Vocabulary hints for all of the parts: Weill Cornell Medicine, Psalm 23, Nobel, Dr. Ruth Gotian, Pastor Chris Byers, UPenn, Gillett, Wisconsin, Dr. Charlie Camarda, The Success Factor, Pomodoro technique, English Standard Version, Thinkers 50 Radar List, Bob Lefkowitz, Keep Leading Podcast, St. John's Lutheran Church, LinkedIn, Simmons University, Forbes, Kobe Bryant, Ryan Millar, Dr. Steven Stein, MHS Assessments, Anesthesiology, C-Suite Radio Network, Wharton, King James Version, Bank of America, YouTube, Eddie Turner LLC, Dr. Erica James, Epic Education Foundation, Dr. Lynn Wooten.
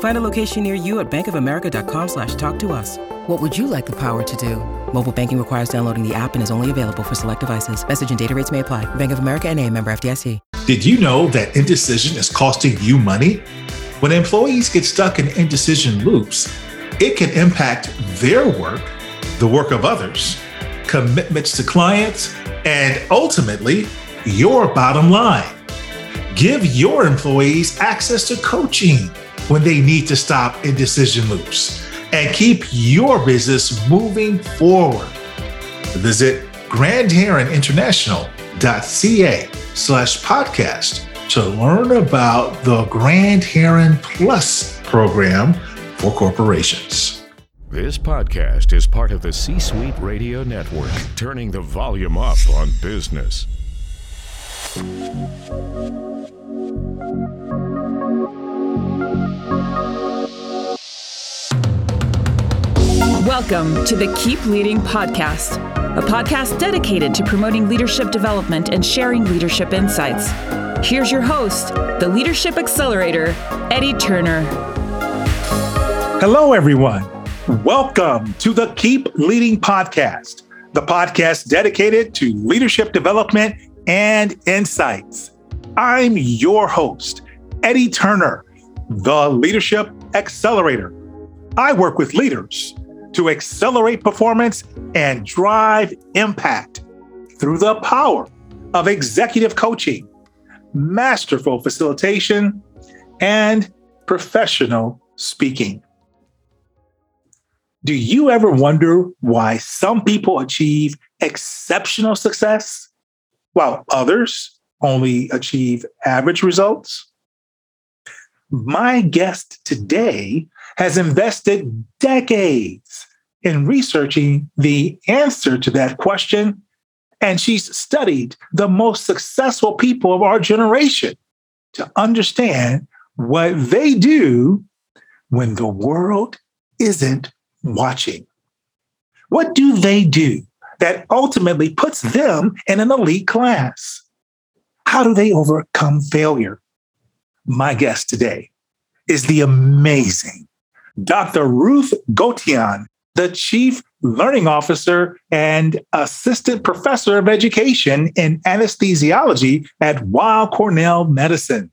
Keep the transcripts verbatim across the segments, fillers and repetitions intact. Find a location near you at bankofamerica.com slash talk to us. What would you like the power to do? Mobile banking requires downloading the app and is only available for select devices. Message and data rates may apply. Bank of America N A, member F D I C. Did you know that indecision is costing you money? When employees get stuck in indecision loops, it can impact their work, the work of others, commitments to clients, and ultimately, your bottom line. Give your employees access to coaching when they need to stop indecision loops and keep your business moving forward. Visit Grand Heron International dot c a slash podcast to learn about the Grand Heron Plus program for corporations. This podcast is part of the C-Suite Radio Network, turning the volume up on business. Welcome to the Keep Leading Podcast, a podcast dedicated to promoting leadership development and sharing leadership insights. Here's your host, the Leadership Accelerator, Eddie Turner. Hello, everyone. Welcome to the Keep Leading Podcast, the podcast dedicated to leadership development and insights. I'm your host, Eddie Turner, the Leadership Accelerator. I work with leaders to accelerate performance and drive impact through the power of executive coaching, masterful facilitation, and professional speaking. Do you ever wonder why some people achieve exceptional success while others only achieve average results? My guest today has invested decades in researching the answer to that question, and she's studied the most successful people of our generation to understand what they do when the world isn't watching. What do they do that ultimately puts them in an elite class? How do they overcome failure? My guest today is the amazing Doctor Ruth Gotian, the Chief Learning Officer and Assistant Professor of Education in Anesthesiology at Weill Cornell Medicine.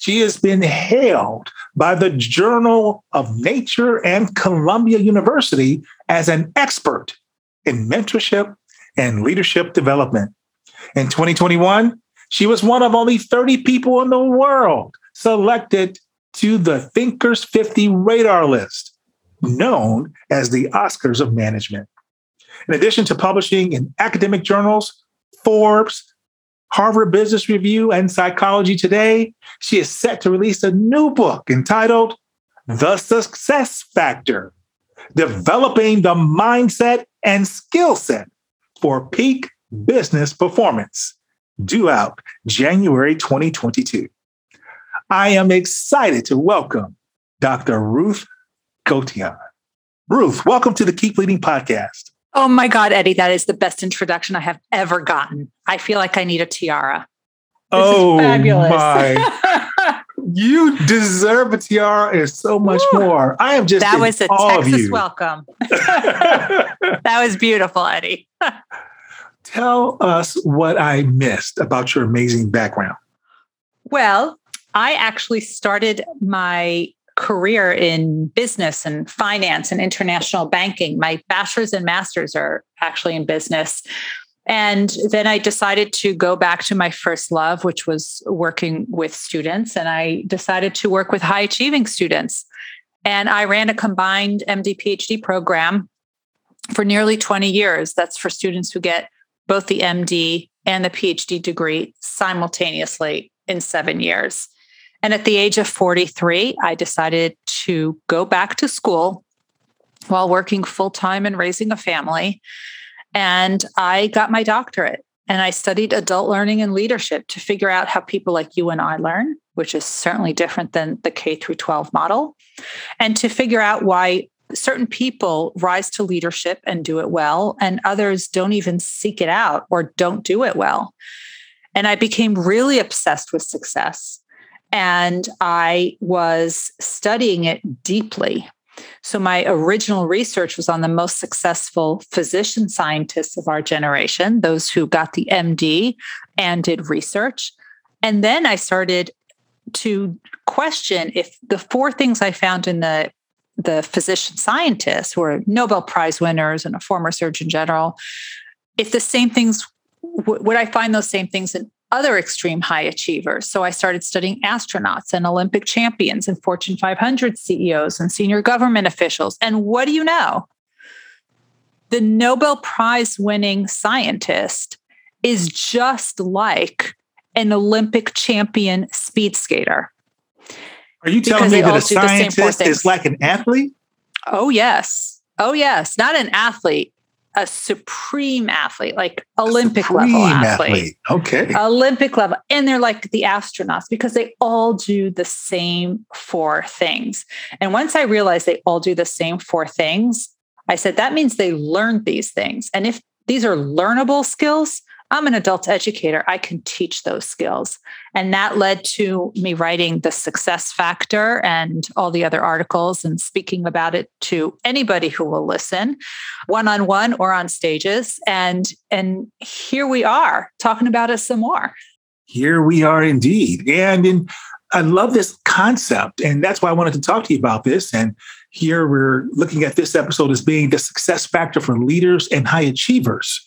She has been hailed by the Journal of Nature and Columbia University as an expert in mentorship and leadership development. In twenty twenty-one, she was one of only thirty people in the world selected to the Thinkers fifty Radar List, known as the Oscars of Management. In addition to publishing in academic journals, Forbes, Harvard Business Review, and Psychology Today, she is set to release a new book entitled The Success Factor, Developing the Mindset and Skill Set for Peak Business Performance, due out January twenty twenty-two. I am excited to welcome Doctor Ruth Gotian. Ruth, welcome to the Keep Leading Podcast. Oh my God, Eddie, that is the best introduction I have ever gotten. I feel like I need a tiara. This oh is fabulous. My. You deserve a tiara and so much Ooh, more. I am just That was a Texas welcome. That was beautiful, Eddie. Tell us what I missed about your amazing background. Well, I actually started my career in business and finance and international banking. My bachelor's and master's are actually in business. And then I decided to go back to my first love, which was working with students. And I decided to work with high achieving students. And I ran a combined M D P H D program for nearly twenty years. That's for students who get both the M D and the P H D degree simultaneously in seven years. And at the age of forty-three, I decided to go back to school while working full-time and raising a family. And I got my doctorate, and I studied adult learning and leadership to figure out how people like you and I learn, which is certainly different than the K through twelve model, and to figure out why certain people rise to leadership and do it well, and others don't even seek it out or don't do it well. And I became really obsessed with success, and I was studying it deeply. So my original research was on the most successful physician scientists of our generation, those who got the M D and did research. And then I started to question if the four things I found in the the physician scientists, who are Nobel Prize winners and a former Surgeon General, if the same things, would I find those same things in other extreme high achievers. So I started studying astronauts and Olympic champions and Fortune five hundred C E Os and senior government officials. And what do you know? The Nobel Prize winning scientist is just like an Olympic champion speed skater. Are you telling me that a scientist is like an athlete? Oh, yes. Oh, yes. Not an athlete. A supreme athlete, like Olympic level athlete. athlete. Okay. Olympic level. And they're like the astronauts because they all do the same four things. And once I realized they all do the same four things, I said, that means they learned these things. And if these are learnable skills, I'm an adult educator. I can teach those skills. And that led to me writing The Success Factor and all the other articles and speaking about it to anybody who will listen, one-on-one or on stages. And, and here we are talking about it some more. Here we are indeed. And in, I love this concept. And that's why I wanted to talk to you about this. And here we're looking at this episode as being The Success Factor for Leaders and High Achievers.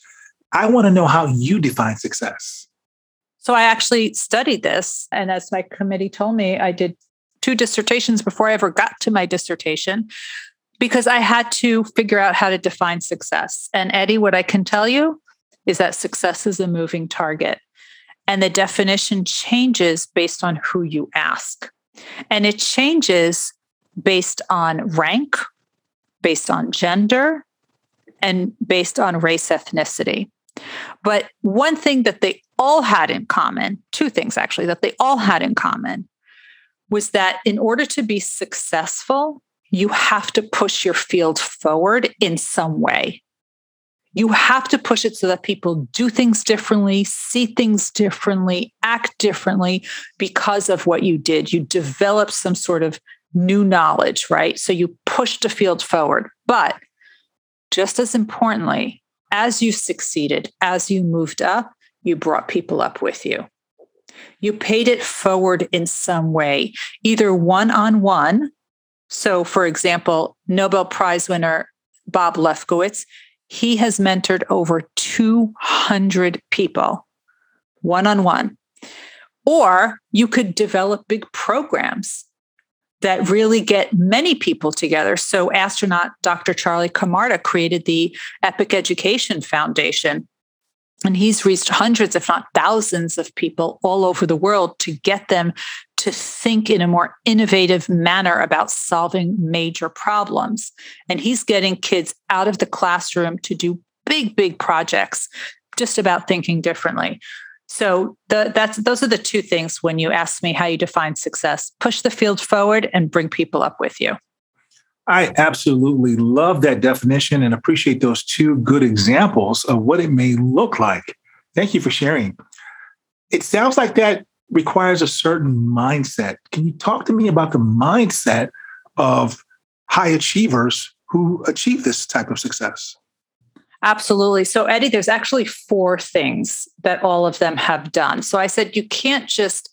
I want to know how you define success. So I actually studied this. And as my committee told me, I did two dissertations before I ever got to my dissertation because I had to figure out how to define success. And Eddie, what I can tell you is that success is a moving target. And the definition changes based on who you ask. And it changes based on rank, based on gender, and based on race, ethnicity. But one thing that they all had in common, two things actually, that they all had in common was that in order to be successful, you have to push your field forward in some way. You have to push it so that people do things differently, see things differently, act differently because of what you did. You develop some sort of new knowledge, right? So you push the field forward. But just as importantly, as you succeeded, as you moved up, you brought people up with you. You paid it forward in some way, either one-on-one. So for example, Nobel Prize winner Bob Lefkowitz, he has mentored over two hundred people, one-on-one. Or you could develop big programs that really get many people together. So astronaut Doctor Charlie Camarda created the Epic Education Foundation, and he's reached hundreds, if not thousands, of people all over the world to get them to think in a more innovative manner about solving major problems. And he's getting kids out of the classroom to do big, big projects just about thinking differently. So the, that's those are the two things when you ask me how you define success. Push the field forward and bring people up with you. I absolutely love that definition and appreciate those two good examples of what it may look like. Thank you for sharing. It sounds like that requires a certain mindset. Can you talk to me about the mindset of high achievers who achieve this type of success? Absolutely. So, Eddie, there's actually four things that all of them have done. So I said, you can't just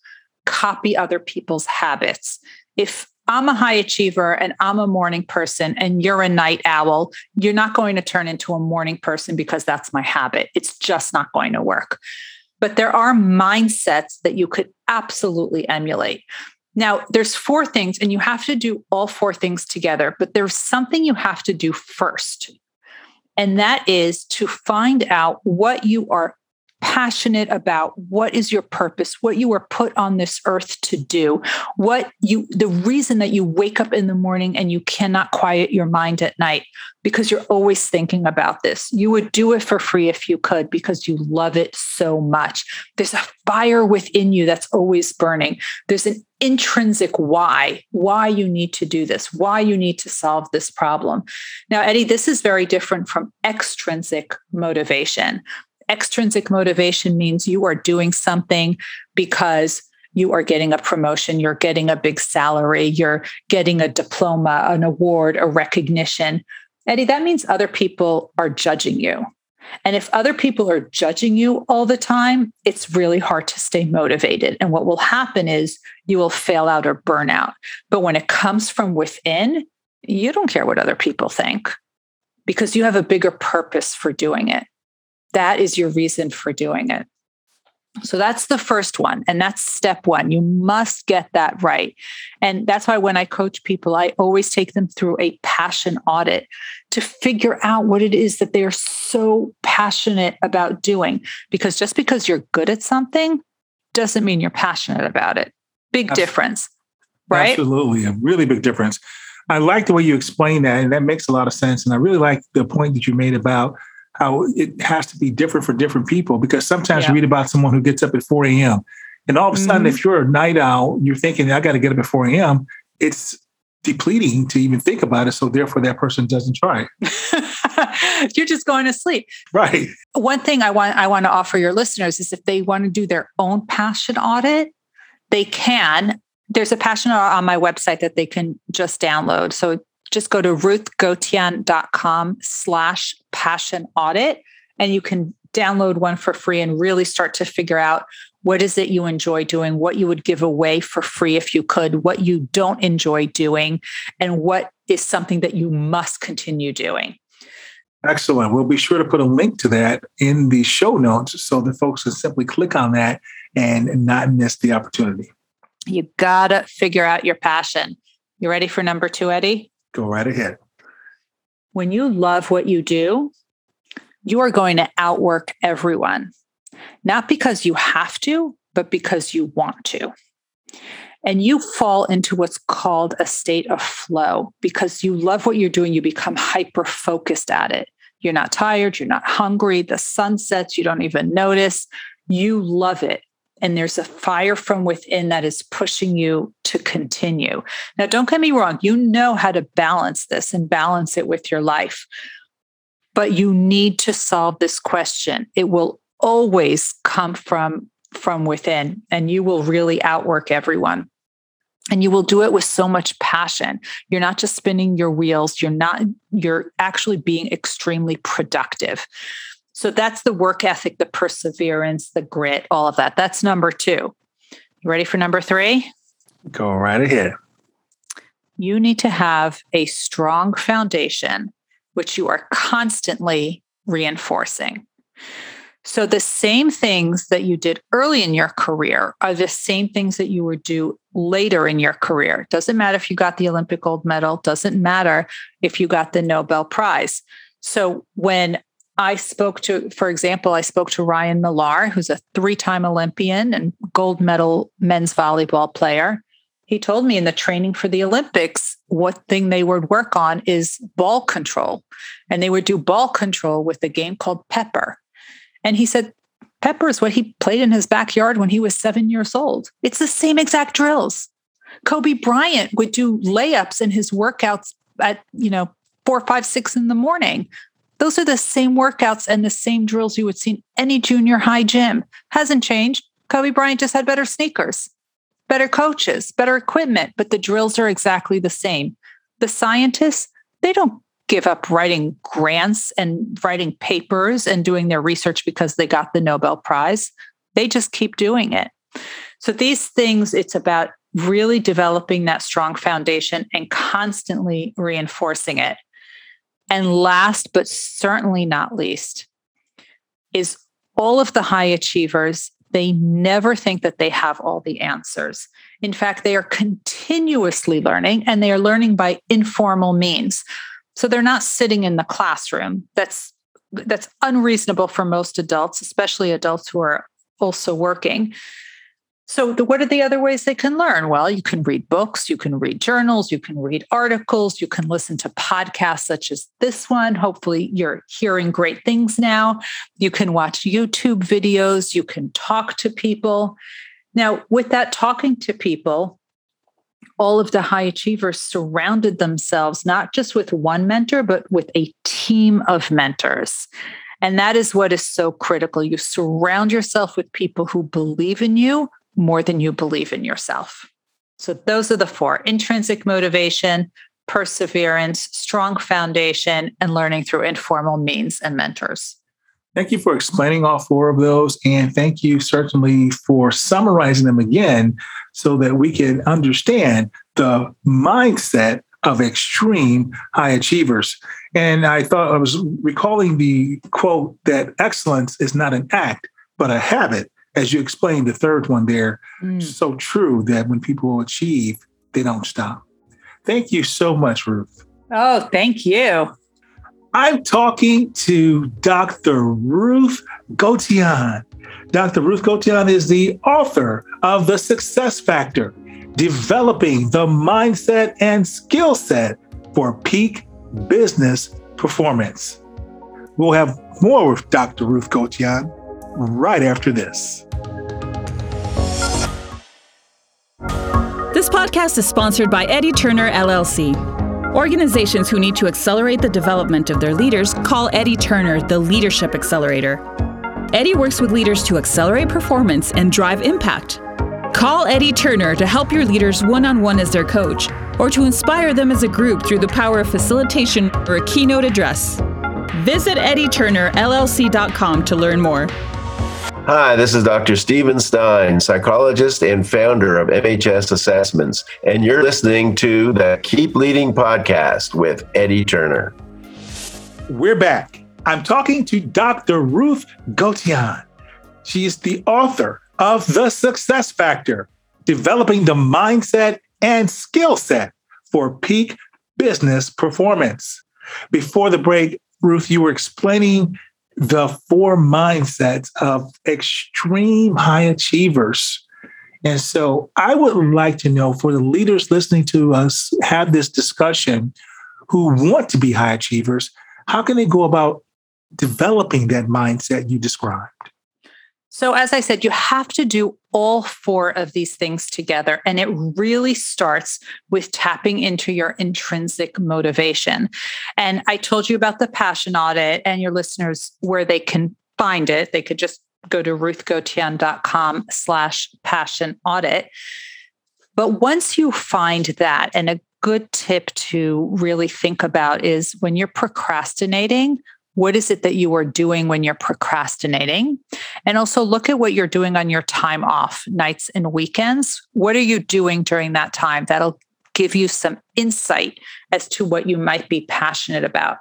copy other people's habits. If I'm a high achiever and I'm a morning person and you're a night owl, you're not going to turn into a morning person because that's my habit. It's just not going to work. But there are mindsets that you could absolutely emulate. Now, there's four things, and you have to do all four things together, but there's something you have to do first. And that is to find out what you are passionate about, what is your purpose, what you were put on this earth to do, what you, the reason that you wake up in the morning and you cannot quiet your mind at night because you're always thinking about this. You would do it for free if you could because you love it so much. There's a fire within you that's always burning. There's an intrinsic why, why you need to do this, why you need to solve this problem. Now, Eddie, this is very different from extrinsic motivation. Extrinsic motivation means you are doing something because you are getting a promotion, you're getting a big salary, you're getting a diploma, an award, a recognition. Eddie, that means other people are judging you. And if other people are judging you all the time, it's really hard to stay motivated. And what will happen is you will fail out or burn out. But when it comes from within, you don't care what other people think because you have a bigger purpose for doing it. That is your reason for doing it. So that's the first one. And that's step one. You must get that right. And that's why when I coach people, I always take them through a passion audit to figure out what it is that they are so passionate about doing. Because just because you're good at something doesn't mean you're passionate about it. Big Absolutely. difference, right? Absolutely. A really big difference. I like the way you explain that. And that makes a lot of sense. And I really like the point that you made about how it has to be different for different people, because sometimes yeah. you read about someone who gets up at four a.m. and all of a sudden, mm-hmm. if you're a night owl, you're thinking, I got to get up at four a.m. It's depleting to even think about it. So therefore, that person doesn't try it. You're just going to sleep. Right. One thing I want I want to offer your listeners is if they want to do their own passion audit, they can. There's a passion audit on my website that they can just download. So just go to ruthgotian.com slash passion audit, and you can download one for free and really start to figure out what is it you enjoy doing, what you would give away for free if you could, what you don't enjoy doing, and what is something that you must continue doing. Excellent. We'll be sure to put a link to that in the show notes so that folks can simply click on that and not miss the opportunity. You gotta figure out your passion. You ready for number two, Eddie? Go right ahead. When you love what you do, you are going to outwork everyone, not because you have to, but because you want to. And you fall into what's called a state of flow. Because you love what you're doing, you become hyper-focused at it. You're not tired, you're not hungry, the sun sets, you don't even notice. You love it. And there's a fire from within that is pushing you to continue. Now, don't get me wrong. You know how to balance this and balance it with your life. But you need to solve this question. It will always come from, from within, and you will really outwork everyone. And you will do it with so much passion. You're not just spinning your wheels. You're not, you're actually being extremely productive. So that's the work ethic, the perseverance, the grit, all of that. That's number two. You ready for number three? Go right ahead. You need to have a strong foundation, which you are constantly reinforcing. So the same things that you did early in your career are the same things that you would do later in your career. Doesn't matter if you got the Olympic gold medal. Doesn't matter if you got the Nobel Prize. So when I spoke to, for example, I spoke to Ryan Millar, who's a three-time Olympian and gold medal men's volleyball player. He told me in the training for the Olympics, what thing they would work on is ball control. And they would do ball control with a game called Pepper. And he said, Pepper is what he played in his backyard when he was seven years old. It's the same exact drills. Kobe Bryant would do layups in his workouts at, you know, four, five, six in the morning. Those are the same workouts and the same drills you would see in any junior high gym. Hasn't changed. Kobe Bryant just had better sneakers, better coaches, better equipment, but the drills are exactly the same. The scientists, they don't give up writing grants and writing papers and doing their research because they got the Nobel Prize. They just keep doing it. So these things, it's about really developing that strong foundation and constantly reinforcing it. And last, but certainly not least, is all of the high achievers, they never think that they have all the answers. In fact, they are continuously learning, and they are learning by informal means. So they're not sitting in the classroom. That's that's unreasonable for most adults, especially adults who are also working. So the, what are the other ways they can learn? Well, you can read books, you can read journals, you can read articles, you can listen to podcasts such as this one. Hopefully you're hearing great things now. You can watch YouTube videos, you can talk to people. Now, with that talking to people, all of the high achievers surrounded themselves, not just with one mentor, but with a team of mentors. And that is what is so critical. You surround yourself with people who believe in you more than you believe in yourself. So those are the four: intrinsic motivation, perseverance, strong foundation, and learning through informal means and mentors. Thank you for explaining all four of those. And thank you certainly for summarizing them again so that we can understand the mindset of extreme high achievers. And I thought I was recalling the quote that excellence is not an act, but a habit. As you explained, the third one there, mm. so true that when people achieve, they don't stop. Thank you so much, Ruth. Oh, thank you. I'm talking to Doctor Ruth Gotian. Doctor Ruth Gotian is the author of The Success Factor, Developing the Mindset and Skill Set for Peak Business Performance. We'll have more with Doctor Ruth Gotian right after this. This podcast is sponsored by Eddie Turner L L C. Organizations who need to accelerate the development of their leaders call Eddie Turner the Leadership Accelerator. Eddie works with leaders to accelerate performance and drive impact. Call Eddie Turner to help your leaders one-on-one as their coach, or to inspire them as a group through the power of facilitation or a keynote address. Visit eddie turner l l c dot com to learn more. Hi, this is Doctor Steven Stein, psychologist and founder of M H S Assessments, and you're listening to the Keep Leading Podcast with Eddie Turner. We're back. I'm talking to Doctor Ruth Gotian. She is the author of The Success Factor, Developing the Mindset and Skill Set for Peak Business Performance. Before the break, Ruth, you were explaining the four mindsets of extreme high achievers. And so I would like to know, for the leaders listening to us have this discussion who want to be high achievers, how can they go about developing that mindset you described? So as I said, you have to do all four of these things together. And it really starts with tapping into your intrinsic motivation. And I told you about the passion audit, and your listeners, where they can find it, they could just go to ruthgotian.com slash passion audit. But once you find that, and a good tip to really think about is, when you're procrastinating, what is it that you are doing when you're procrastinating? And also look at what you're doing on your time off, nights and weekends. What are you doing during that time? That'll give you some insight as to what you might be passionate about.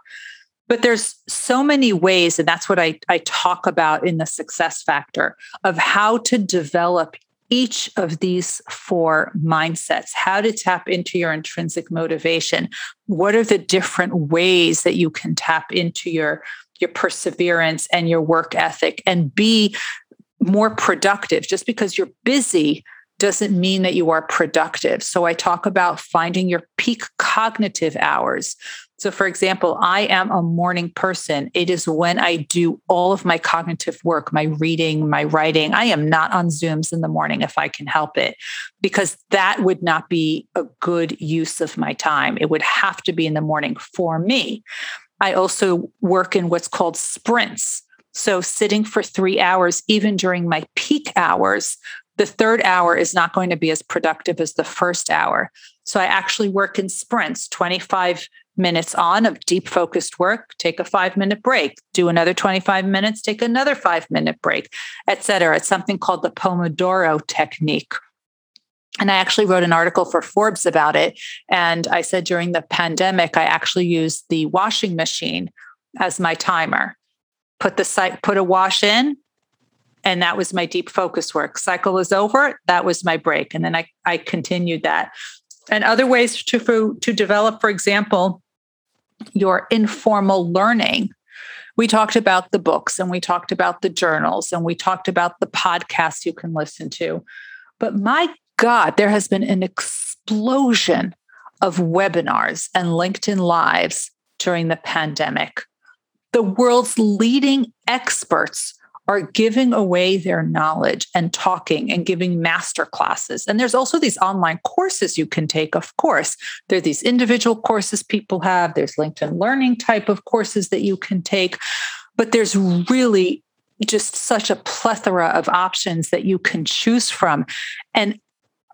But there's so many ways, and that's what I, I talk about in The Success Factor, of how to develop each of these four mindsets, how to tap into your intrinsic motivation. What are the different ways that you can tap into your, your perseverance and your work ethic and be more productive? Just because you're busy doesn't mean that you are productive. So I talk about finding your peak cognitive hours. So for example, I am a morning person. It is when I do all of my cognitive work, my reading, my writing. I am not on Zooms in the morning if I can help it, because that would not be a good use of my time. It would have to be in the morning for me. I also work in what's called sprints. So sitting for three hours, even during my peak hours, the third hour is not going to be as productive as the first hour. So I actually work in sprints, twenty-five minutes on of deep focused work, take a five minute break, do another twenty-five minutes, take another five minute break, et cetera. It's something called the Pomodoro technique. And I actually wrote an article for Forbes about it. And I said during the pandemic, I actually used the washing machine as my timer. Put the site, put a wash in, and that was my deep focus work. Cycle was over. That was my break. And then I, I continued that. And other ways to, for, to develop, for example, your informal learning. We talked about the books and we talked about the journals and we talked about the podcasts you can listen to. But my God, there has been an explosion of webinars and LinkedIn Lives during the pandemic. The world's leading experts are giving away their knowledge and talking and giving master classes. And there's also these online courses you can take, of course. There are these individual courses people have. There's LinkedIn Learning type of courses that you can take. But there's really just such a plethora of options that you can choose from. And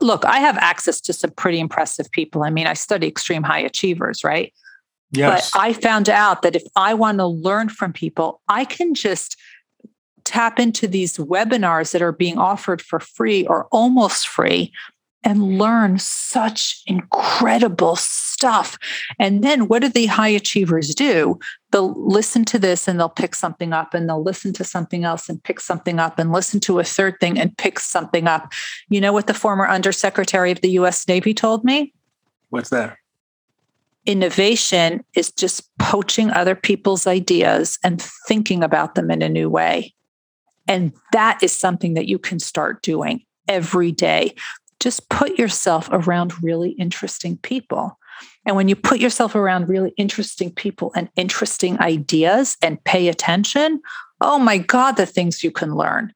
look, I have access to some pretty impressive people. I mean, I study extreme high achievers, right? Yes. But I found out that if I want to learn from people, I can just tap into these webinars that are being offered for free or almost free and learn such incredible stuff. And then what do the high achievers do? They'll listen to this and they'll pick something up, and they'll listen to something else and pick something up, and listen to a third thing and pick something up. You know what the former Undersecretary of the U S Navy told me? What's that? Innovation is just poaching other people's ideas and thinking about them in a new way. And that is something that you can start doing every day. Just put yourself around really interesting people. And when you put yourself around really interesting people and interesting ideas and pay attention, oh my God, the things you can learn.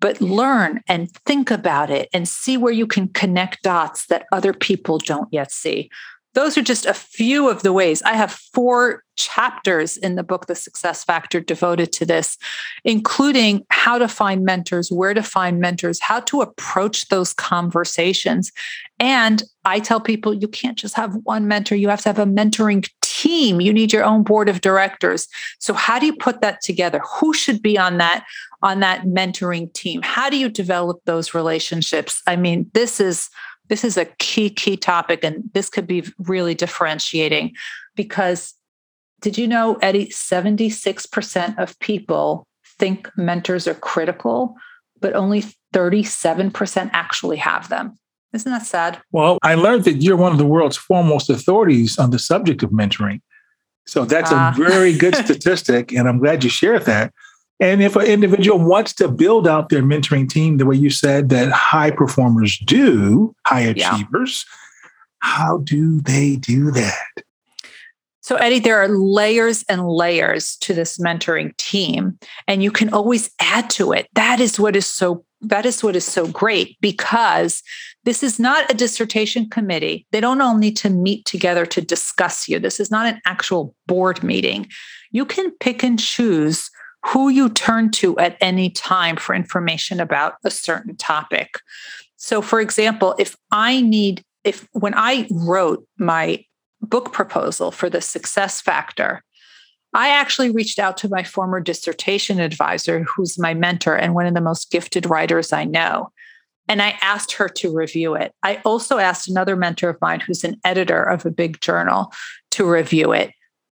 But learn and think about it and see where you can connect dots that other people don't yet see. Those are just a few of the ways. I have four chapters in the book, The Success Factor, devoted to this, including how to find mentors, where to find mentors, how to approach those conversations. And I tell people, you can't just have one mentor. You have to have a mentoring team. You need your own board of directors. So how do you put that together? Who should be on that, on that mentoring team? How do you develop those relationships? I mean, this is... This is a key, key topic, and this could be really differentiating because did you know, Eddie, seventy-six percent of people think mentors are critical, but only thirty-seven percent actually have them. Isn't that sad? Well, I learned that you're one of the world's foremost authorities on the subject of mentoring. So that's uh. a very good statistic, and I'm glad you shared that. And if an individual wants to build out their mentoring team the way you said that high performers do, high achievers, yeah. How do they do that? So, Eddie, there are layers and layers to this mentoring team, and you can always add to it. That is what is so that is what is so great, because this is not a dissertation committee. They don't all need to meet together to discuss you. This is not an actual board meeting. You can pick and choose who you turn to at any time for information about a certain topic. So for example, if I need, if when I wrote my book proposal for The Success Factor, I actually reached out to my former dissertation advisor, who's my mentor and one of the most gifted writers I know. And I asked her to review it. I also asked another mentor of mine, who's an editor of a big journal, to review it.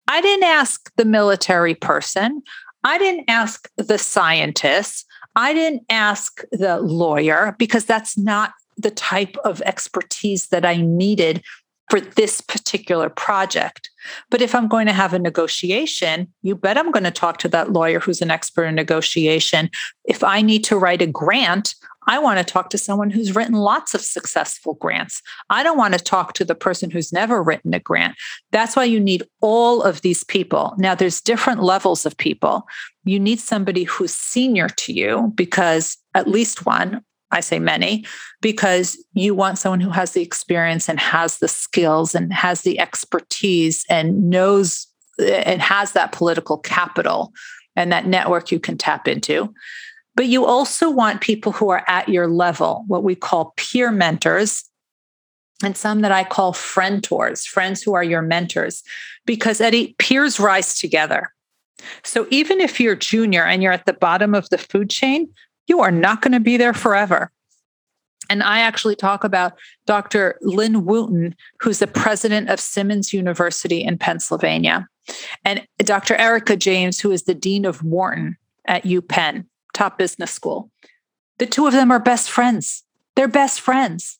I didn't ask the military person. I didn't ask the scientist. I didn't ask the lawyer, because that's not the type of expertise that I needed for this particular project. But if I'm going to have a negotiation, you bet I'm going to talk to that lawyer who's an expert in negotiation. If I need to write a grant, I want to talk to someone who's written lots of successful grants. I don't want to talk to the person who's never written a grant. That's why you need all of these people. Now, there's different levels of people. You need somebody who's senior to you, because at least one, I say many, because you want someone who has the experience and has the skills and has the expertise and knows and has that political capital and that network you can tap into. But you also want people who are at your level, what we call peer mentors, and some that I call friendtors, friends who are your mentors, because Eddie, peers rise together. So even if you're junior and you're at the bottom of the food chain, you are not going to be there forever. And I actually talk about Doctor Lynn Wooten, who's the president of Simmons University in Pennsylvania, and Doctor Erica James, who is the dean of Wharton at UPenn, top business school. The two of them are best friends. They're best friends.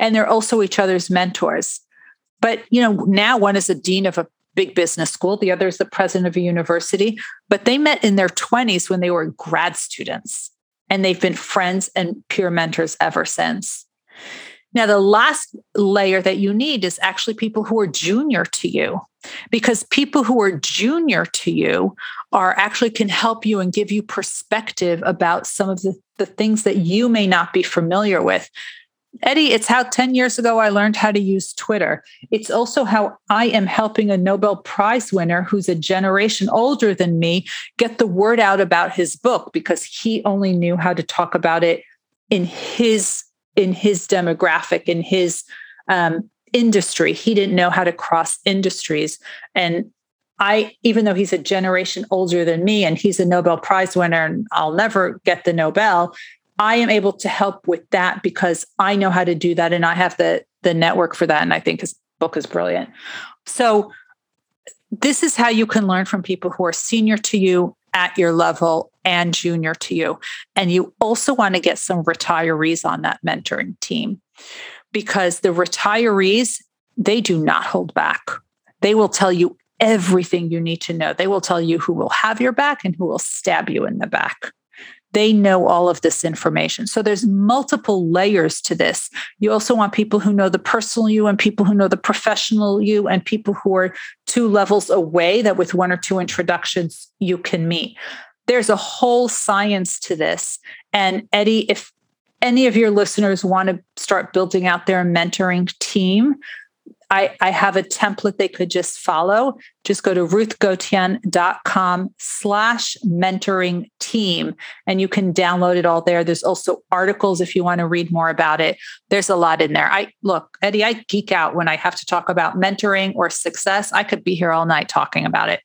And they're also each other's mentors. But, you know, now one is a dean of a big business school. The other is the president of a university. But they met in their twenties when they were grad students. And they've been friends and peer mentors ever since. Now, the last layer that you need is actually people who are junior to you, because people who are junior to you are actually can help you and give you perspective about some of the, the things that you may not be familiar with. Eddie, it's how ten years ago I learned how to use Twitter. It's also how I am helping a Nobel Prize winner who's a generation older than me get the word out about his book, because he only knew how to talk about it in his in his demographic, in his um, industry. He didn't know how to cross industries. And I, even though he's a generation older than me and he's a Nobel Prize winner and I'll never get the Nobel, I am able to help with that because I know how to do that and I have the, the network for that. And I think his book is brilliant. So this is how you can learn from people who are senior to you, at your level, and junior to you. And you also want to get some retirees on that mentoring team, because the retirees, they do not hold back. They will tell you everything you need to know. They will tell you who will have your back and who will stab you in the back. They know all of this information. So there's multiple layers to this. You also want people who know the personal you and people who know the professional you and people who are two levels away that with one or two introductions you can meet. There's a whole science to this. And Eddie, if any of your listeners want to start building out their mentoring team, I, I have a template they could just follow. Just go to ruthgotian.com slash mentoring team, and you can download it all there. There's also articles if you want to read more about it. There's a lot in there. I look, Eddie, I geek out when I have to talk about mentoring or success. I could be here all night talking about it.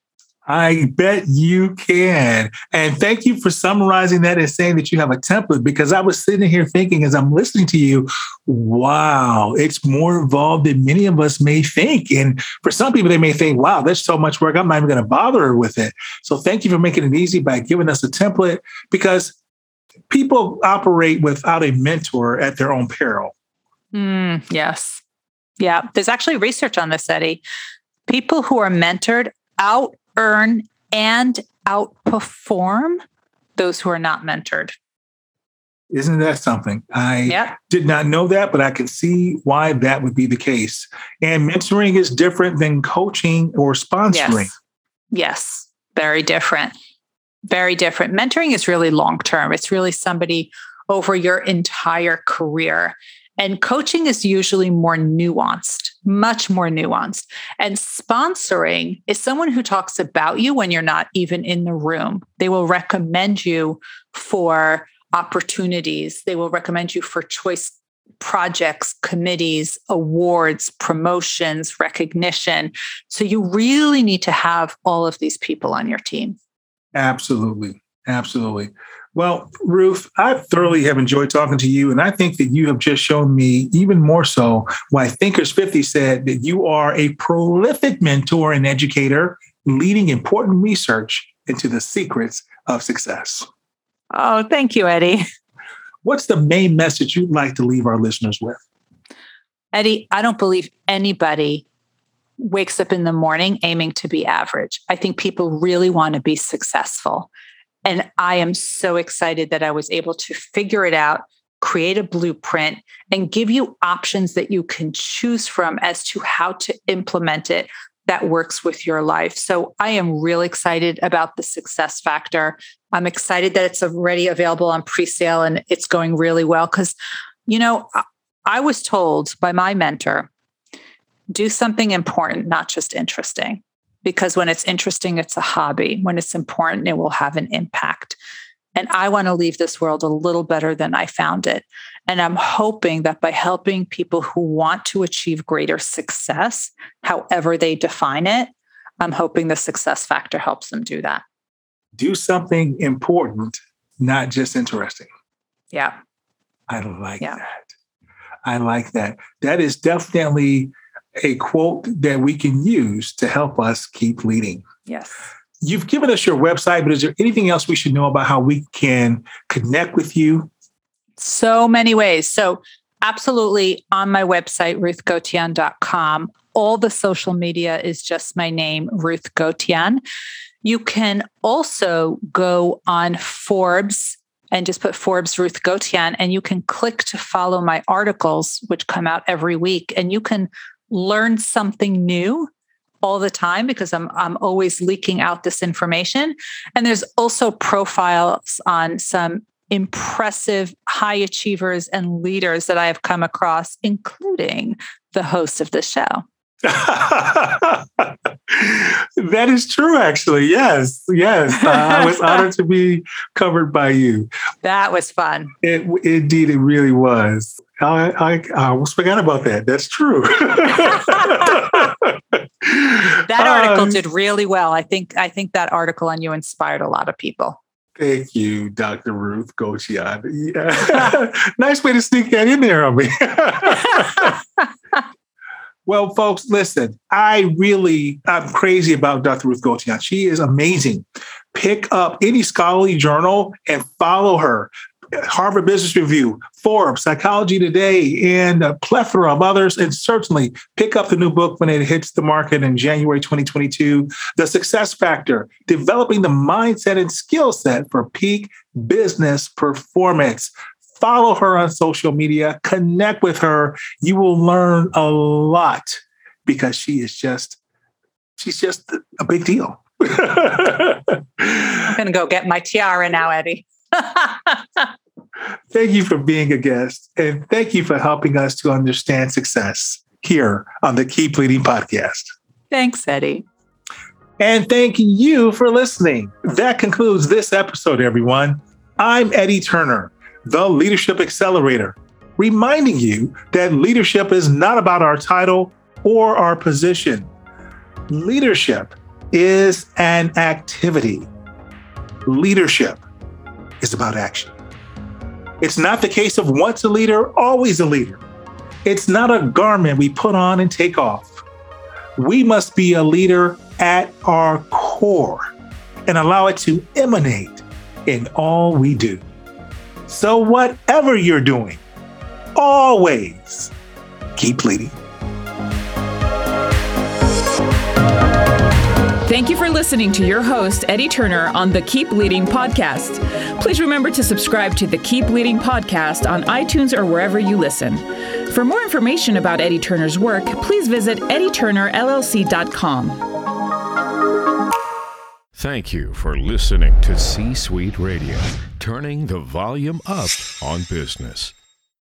I bet you can. And thank you for summarizing that and saying that you have a template, because I was sitting here thinking as I'm listening to you, wow, it's more involved than many of us may think. And for some people, they may think, wow, there's so much work. I'm not even going to bother with it. So thank you for making it easy by giving us a template, because people operate without a mentor at their own peril. Mm, yes. Yeah. There's actually research on this, Eddie. People who are mentored out earn and outperform those who are not mentored. Isn't that something? I yep. did not know that, but I can see why that would be the case. And mentoring is different than coaching or sponsoring. Yes, yes. Very different. Very different. Mentoring is really long-term. It's really somebody over your entire career. And coaching is usually more nuanced, much more nuanced. And sponsoring is someone who talks about you when you're not even in the room. They will recommend you for opportunities. They will recommend you for choice projects, committees, awards, promotions, recognition. So you really need to have all of these people on your team. Absolutely. Absolutely. Well, Ruth, I thoroughly have enjoyed talking to you. And I think that you have just shown me even more so why Thinkers fifty said that you are a prolific mentor and educator, leading important research into the secrets of success. Oh, thank you, Eddie. What's the main message you'd like to leave our listeners with? Eddie, I don't believe anybody wakes up in the morning aiming to be average. I think people really want to be successful. And I am so excited that I was able to figure it out, create a blueprint, and give you options that you can choose from as to how to implement it that works with your life. So I am really excited about the Success Factor. I'm excited that it's already available on pre-sale and it's going really well, because, you know, I was told by my mentor, do something important, not just interesting. Because when it's interesting, it's a hobby. When it's important, it will have an impact. And I want to leave this world a little better than I found it. And I'm hoping that by helping people who want to achieve greater success, however they define it, I'm hoping the Success Factor helps them do that. Do something important, not just interesting. Yeah. I like yeah. that. I like that. That is definitely a quote that we can use to help us keep leading. Yes. You've given us your website, but is there anything else we should know about how we can connect with you? So many ways. So absolutely on my website, ruth gotian dot com. All the social media is just my name, Ruth Gotian. You can also go on Forbes and just put Forbes Ruth Gotian, and you can click to follow my articles, which come out every week. And you can learn something new all the time because I'm I'm always leaking out this information. And there's also profiles on some impressive high achievers and leaders that I have come across, including the host of the show. That is true, actually. Yes, yes. Uh, I was honored to be covered by you. That was fun. It, indeed, it really was. I, I, I almost forgot about that. That's true. That article um, did really well. I think I think that article on you inspired a lot of people. Thank you, Doctor Ruth Gotian. Yeah. Nice way to sneak that in there on me. Well, folks, listen, I really, I'm crazy about Doctor Ruth Gotian. She is amazing. Pick up any scholarly journal and follow her. Harvard Business Review, Forbes, Psychology Today, and a plethora of others. And certainly pick up the new book when it hits the market in January twenty twenty-two, The Success Factor, Developing the Mindset and Skill Set for Peak Business Performance. Follow her on social media, connect with her. You will learn a lot because she is just, she's just a big deal. I'm going to go get my tiara now, Eddie. Thank you for being a guest. And thank you for helping us to understand success here on the Keep Leading Podcast. Thanks, Eddie. And thank you for listening. That concludes this episode, everyone. I'm Eddie Turner, the Leadership Accelerator, reminding you that leadership is not about our title or our position. Leadership is an activity. Leadership is about action. It's not the case of once a leader, always a leader. It's not a garment we put on and take off. We must be a leader at our core and allow it to emanate in all we do. So whatever you're doing, always keep leading. Thank you for listening to your host, Eddie Turner, on the Keep Leading Podcast. Please remember to subscribe to the Keep Leading Podcast on iTunes or wherever you listen. For more information about Eddie Turner's work, please visit eddie turner l l c dot com. Thank you for listening to C-Suite Radio, turning the volume up on business.